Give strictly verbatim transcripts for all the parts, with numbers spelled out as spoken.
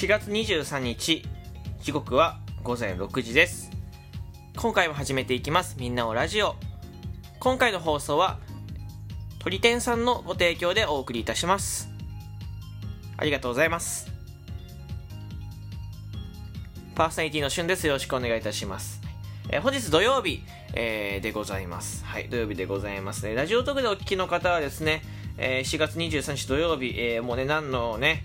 しがつにじゅうさんにち、時刻はごぜんろくじです。今回も始めていきます、みんなおラジオ。今回の放送は鳥天さんのご提供でお送りいたします。ありがとうございます。パーソナリティのしゅんです。よろしくお願いいたします。えー、本日土曜日、えー、でございます。はい、土曜日でございますね。ラジオトークでお聞きの方はですね、えー、しがつにじゅうさんにち土曜日、えー、もうね、何のね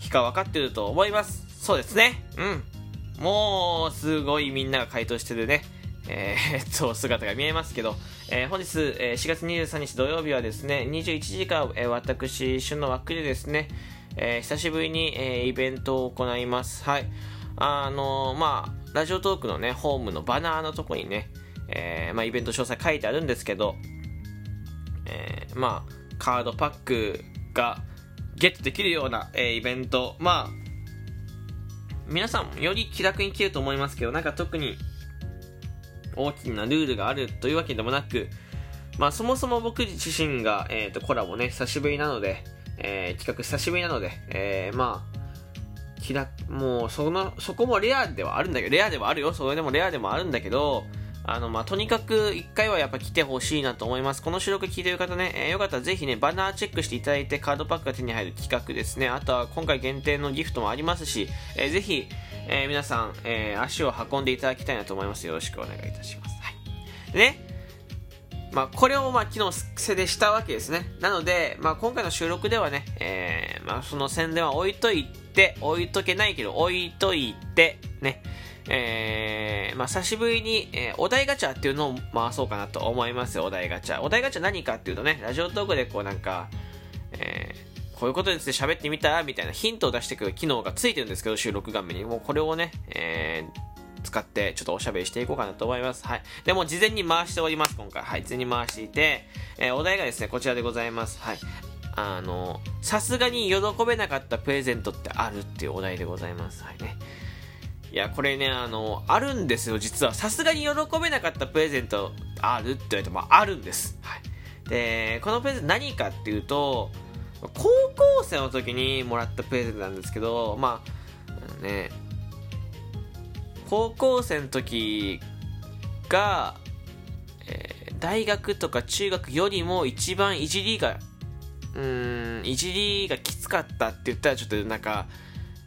日か分かってると思います。そうですね、うん、もうすごいみんなが回答してるね、えー、っと姿が見えますけど、えー、本日、えー、しがつにじゅうさんにち土曜日はですね、にじゅういちじから、えー、私旬の枠でですね、えー、久しぶりに、えー、イベントを行います。はい、あのー、まあラジオトークのねホームのバナーのとこにね、えーまあ、イベント詳細書いてあるんですけど、えー、まあカードパックがゲットできるような、えー、イベント、まあ皆さんより気楽に着ると思いますけど、なんか特に大きなルールがあるというわけでもなく、まあそもそも僕自身が、えー、とコラボね久しぶりなので、えー、企画久しぶりなので、えー、まあ気楽、もうそのそこもレアではあるんだけどレアではあるよそれでもレアでもあるんだけど、あのまあとにかくいっかいはやっぱ来てほしいなと思います。この収録聞いてる方ね、えー、よかったらぜひねバナーチェックしていただいて、カードパックが手に入る企画ですね。あとは今回限定のギフトもありますし、えー、ぜひ、えー、皆さん、えー、足を運んでいただきたいなと思います。よろしくお願いいたします。はい、でね、まあ、これをまあ昨日せでしたわけですね。なので、まあ、今回の収録ではね、えーまあ、その宣伝は置いといて置いとけないけど置いといてね、えーまあ、久しぶりに、えー、お題ガチャっていうのを回そうかなと思いますよ。お題ガチャお題ガチャ何かっていうとね、ラジオトークでこうなんか、えー、こういうことについて喋ってみたらみたいなヒントを出してくる機能がついてるんですけど、収録画面にもうこれをね、えー、使ってちょっとおしゃべりしていこうかなと思います。はい、でも事前に回しております今回。はい、事前に回していて、えー、お題がですねこちらでございます。はい、あのさすがに喜べなかったプレゼントってあるっていうお題でございます。はいね、いやこれね、あのあるんですよ実は。さすがに喜べなかったプレゼントあるって言われてもあるんです。はい、でこのプレゼント何かっていうと、高校生の時にもらったプレゼントなんですけど、まあね高校生の時が、えー、大学とか中学よりも一番いじりがうーんいじりがきつかったって言ったらちょっとなんか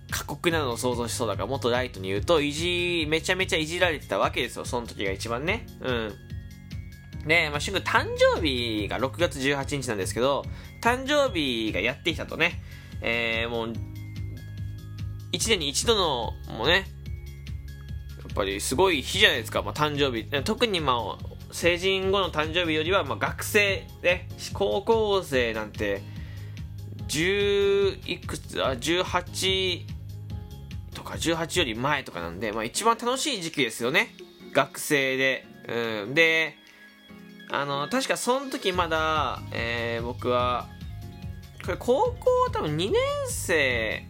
過酷なのを想像しそうだから、もっとライトに言うといじめちゃめちゃいじられてたわけですよ、その時が一番ね。うんで、まあ、しゅんくん誕生日がろくがつじゅうはちにちなんですけど、誕生日がやってきたとね、えー、もういちねんに一度のもうねやっぱりすごい日じゃないですか、まあ、誕生日。特にまあ成人後の誕生日よりは、まあ、学生ね高校生なんてじゅういくつあじゅうはちとかじゅうはちより前とかなんで、まあ、一番楽しい時期ですよね学生で。うんであの確かその時まだ、えー、僕はこれ高校多分にねんせ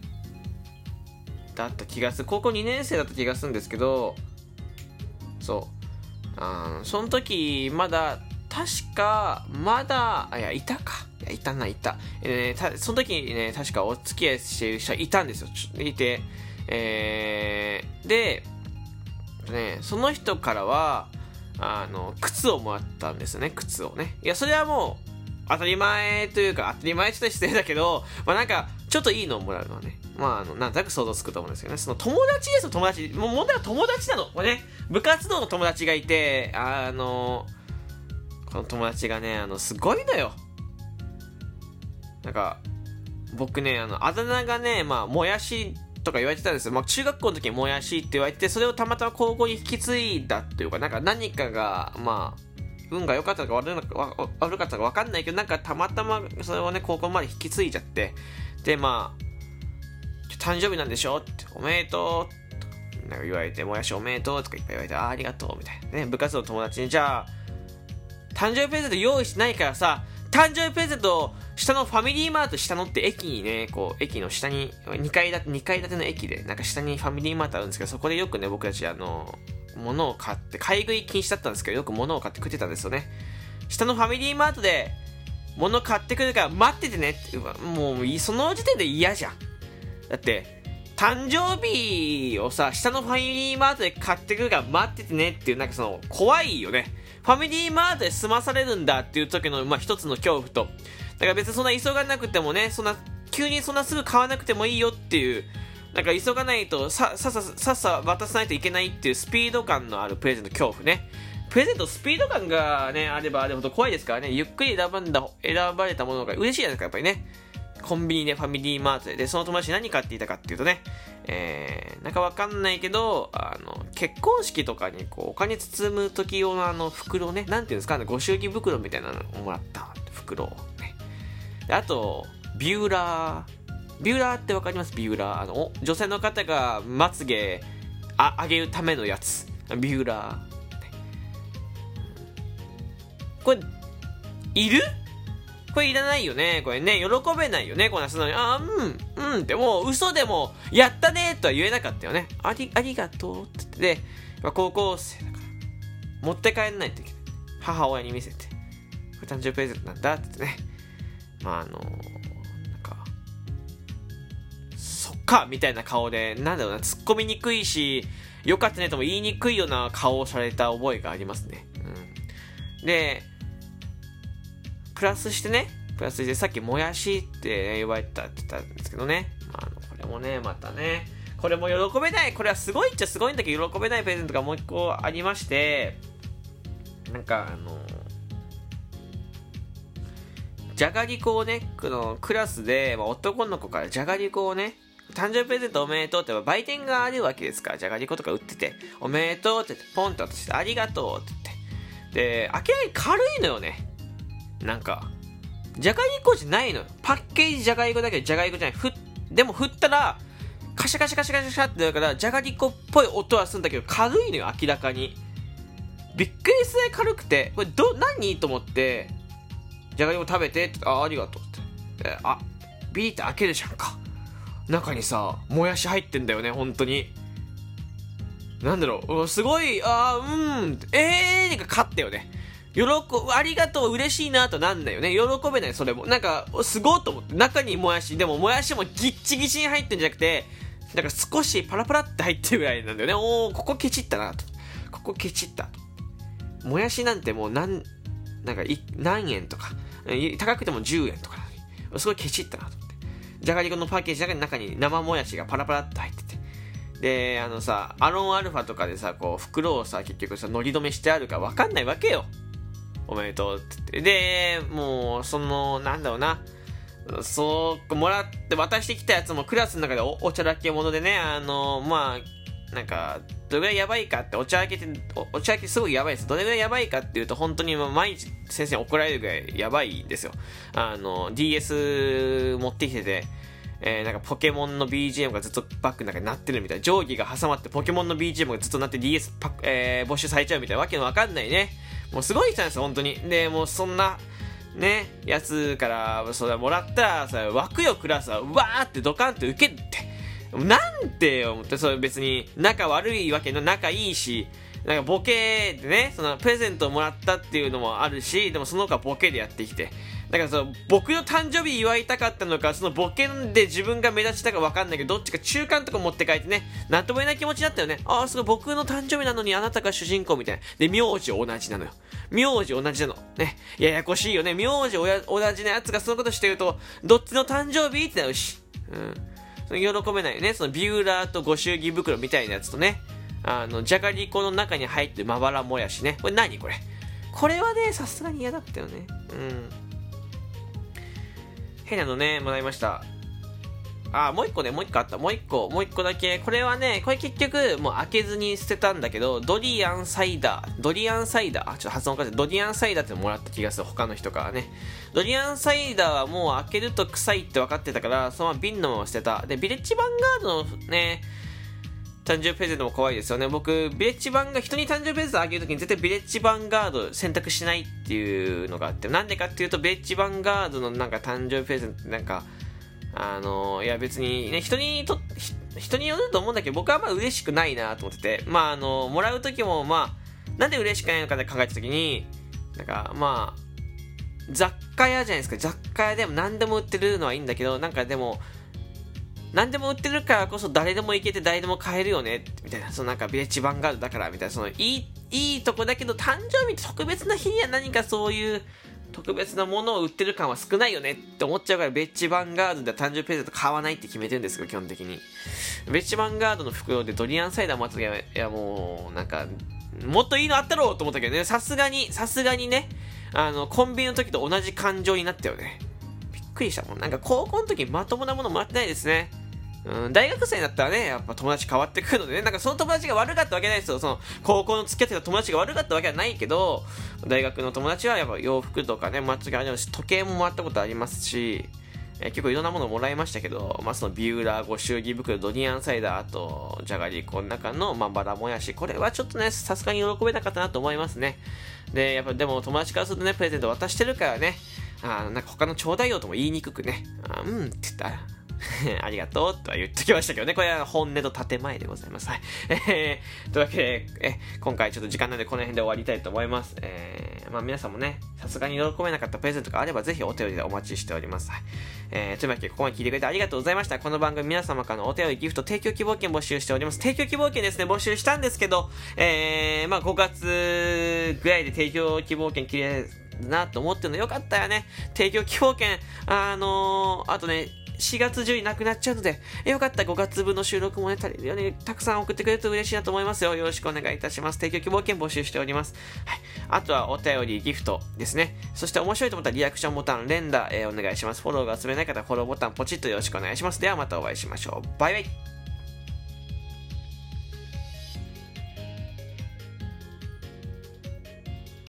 いだった気がする高校にねんせいだった気がするんですけど、そうあその時まだ確かまだあいやいたかいやいたないた、えー、たその時にね確かお付き合いしている人いたんですよ。ちょっといてえー、で、ね、その人からはあの靴をもらったんですよね。靴をねいやそれはもう当たり前というか当たり前ちょっと失礼だけど、まあ、なんかちょっといいのをもらうのはね、まあ、あのなんとなく想像つくと思うんですけどね。その友達ですよ友達。もう問題は友達なのこれ、ね、部活動の友達がいて、あのこの友達がねあのすごいのよ。なんか僕ねあのあだ名がね、まあ、もやしとか言われてたんですよ、まあ、中学校の時にもやしって言われて、それをたまたま高校に引き継いだというか、なんか何かがまあ運が良かったか悪かったか分かんないけど、なんかたまたまそれをね高校まで引き継いじゃって、でまあ誕生日なんでしょっておめでとうとなんか言われて、もやしおめでとうとかいっぱい言われて、あありがとうみたいなね。部活の友達にじゃあ誕生日プレゼント用意しないからさ、誕生日プレゼントを下のファミリーマート下のって駅にねこう駅の下ににかいだてにかいだての駅でなんか下にファミリーマートあるんですけど、そこでよくね僕たちあの物を買って買い食い禁止だったんですけどよく物を買って食ってたんですよね。下のファミリーマートで物買ってくるから待っててねって、もうその時点で嫌じゃん。だって誕生日をさ、下のファミリーマートで買ってくるから待っててねっていう、なんかその怖いよね。ファミリーマートで済まされるんだっていう時の、まあ、一つの恐怖と、だから別にそんな急がなくてもね、そんな急にそんなすぐ買わなくてもいいよっていう、なんか急がないとさささささ渡さないといけないっていうスピード感のあるプレゼント恐怖ね。プレゼントスピード感がねあればあれほど怖いですからね。ゆっくり選ばんだ選ばれたものが嬉しいじゃないですか、やっぱりね。コンビニでファミリーマート で, でその友達何買っていたかっていうとね、えー、なんかわかんないけど、あの結婚式とかにこうお金包む時用のあの袋ね、なんていうんですか、ご祝儀袋みたいなのをもらった袋をね。であとビューラー。ビューラーってわかります？ビューラー、あの女性の方がまつげあ上げるためのやつ、ビューラー、ね、これいる？これいらないよね、これね、喜べないよね、こんな人なのに、あーうんうんってもう嘘でもやったねとは言えなかったよね。ありありがとうって言って、で高校生だから持って帰んないといけない、母親に見せて、これ誕生日プレゼントなんだって言ってね、まああのーかみたいな顔で、なんだろうな、突っ込みにくいし、よかったねとも言いにくいような顔をされた覚えがありますね、うん、でプラスしてねプラスしてさっきもやしって言われたって言ったんですけどね、まあ、あのこれもねまたね、これも喜べない、これはすごいっちゃすごいんだけど喜べないプレゼントがもう一個ありまして、なんかあのじゃがりこをね、このクラスで、まあ、男の子からじゃがりこをね、誕生日プレゼントおめでとうって売店があるわけですから、じゃがりことか売ってておめでとうって言ってポンと渡してありがとうって言って、で明らかに軽いのよね、なんかじゃがりこじゃないのよ、パッケージじゃがりこだけどじゃがりこじゃない、ふでも振ったらカシャカシャカシャカシャってなるからじゃがりこっぽい音はするんだけど軽いのよ、明らかにびっくりする軽くて、これど何と思って、じゃがりこ食べてって、あありがとうって、あビーって開けるじゃんか、中にさもやし入ってんだよね、本当になんだろう、すごい、あーうんえーなんか勝ったよね、喜ありがとう嬉しいなとなんだよね、喜べない、それもなんかすごいと思って、中にもやし、でももやしもギッチギチに入ってんじゃなくて、なんか少しパラパラって入ってるぐらいなんだよね。おおここケチったなと、ここケチったと、もやしなんてもう何なんか何円とか高くてもじゅうえんとか、すごいケチったなと思って、じゃがりこのパッケージの中に生もやしがパラパラって入ってて、であのさアロンアルファとかでさこう袋をさ結局さのり止めしてあるか分かんないわけよ、おめでとうって言って、でもうそのなんだろうな、そうもらって渡してきたやつもクラスの中で お, おちゃらけ者でね、あのまあなんかどれぐらいやばいかって、お茶開けて お, お茶開けすごいやばいです。どれぐらいやばいかっていうと本当に毎日先生に怒られるぐらいやばいんですよ。あの ディーエス 持ってきてて、えー、なんかポケモンの ビージーエム がずっとバッグの中になってるみたいな、定規が挟まってポケモンの ビージーエム がずっとなって ディーエス パッ、えー、没収されちゃうみたいなわけのわかんないね、もうすごい人なんですよ本当に。でもうそんなねやつからそれもらったらさ湧くよ、クラスはうわーってドカンって受けて、なんて思って、それ別に仲悪いわけの、仲いいし、なんかボケでね、そのプレゼントをもらったっていうのもあるし、でもその他ボケでやってきて、だからその僕の誕生日祝いたかったのか、そのボケで自分が目立ちたか分かんないけど、どっちか中間とか持って帰ってね、なんとも言えない気持ちだったよね。ああすごい、僕の誕生日なのにあなたが主人公みたいな。で名字同じなのよ、名字同じなのね、ややこしいよね、名字おや同じなやつがそのことしてるとどっちの誕生日ってなるし、うん喜べないよね。そのビューラーとご祝儀袋みたいなやつとね、あのじゃがりこの中に入ってるまばらもやしね、これ何これ、これはねさすがに嫌だったよね、うん変なのねもらいました。あもう一個ね、もう一個あった、もう一個もう一個だけ、これはね、これ結局もう開けずに捨てたんだけど、ドリアンサイダードリアンサイダーあちょっと発音おかしい、ドリアンサイダーってもらった気がする、他の人からね。ドリアンサイダーはもう開けると臭いって分かってたから、そのまま瓶のまま捨てた。でビレッジヴァンガードのね誕生日プレゼントも怖いですよね。僕ビレッジヴァンガード、人に誕生日プレゼントあげるときに絶対ビレッジヴァンガード選択しないっていうのがあって、なんでかっていうとビレッジヴァンガードのなんか誕生日プレゼントってなんかあのいや別にね人にと人によると思うんだけど、僕はまあ嬉しくないなと思ってて、まああのもらう時もまあなんで嬉しくないのかって考えた時に、なんかまあ雑貨屋じゃないですか、雑貨屋でも何でも売ってるのはいいんだけど、なんかでも何でも売ってるからこそ誰でも行けて誰でも買えるよねみたいな、そのなんかビレッジヴァンガードだからみたいな、そのいいいいとこだけど誕生日特別な日には何かそういう特別なものを売ってる感は少ないよねって思っちゃうから、ビレッジヴァンガードで誕生日プレゼント買わないって決めてるんですけど、基本的にビレッジヴァンガードの袋でドリアンサイダーもあった時は、いやもうなんかもっといいのあったろうと思ったけどね、さすがにさすがにね、あのコンビニの時と同じ感情になったよね。びっくりしたもん。なんか高校の時まともなものもらってないですね。うん、大学生になったらね、やっぱ友達変わってくるのでね、なんかその友達が悪かったわけないですよ。その高校の付き合ってた友達が悪かったわけはないけど、大学の友達はやっぱ洋服とかね、もらった時ありますし、時計ももらったことありますし、え結構いろんなものもらいましたけど、まあ、そのビューラー、ご祝儀袋、ドリアンサイダー、あとじゃがりこの中の、まあ、バラもやし、これはちょっとね、さすがに喜べなかったなと思いますね。で、やっぱでも友達からするとね、プレゼント渡してるからね、あなんか他のちょうだいよとも言いにくくね、あうんって言ったらありがとうとは言ってきましたけどね、これは本音と建前でございます。はい、えー、というわけでえ今回ちょっと時間なのでこの辺で終わりたいと思います。えー、まあ皆さんもね、さすがに喜べなかったプレゼントがあればぜひお手入れでお待ちしております。はい、えー、というわけでここまで聞いてくれてありがとうございました。この番組皆様からのお手入れギフト提供希望券募集しております。提供希望券ですね、募集したんですけど、えー、まあごがつぐらいで提供希望券切れるなと思ってるのよかったよね。提供希望券あのー、あとね。しがつ中になくなっちゃうので、よかったらごがつぶんの収録もね、たりよね、たくさん送ってくれると嬉しいなと思いますよ。よろしくお願いいたします。提供希望券募集しております。はい。あとはお便り、ギフトですね。そして面白いと思ったらリアクションボタン、連打、えー、お願いします。フォローが集めない方はフォローボタンポチッとよろしくお願いします。ではまたお会いしましょう。バイバイ。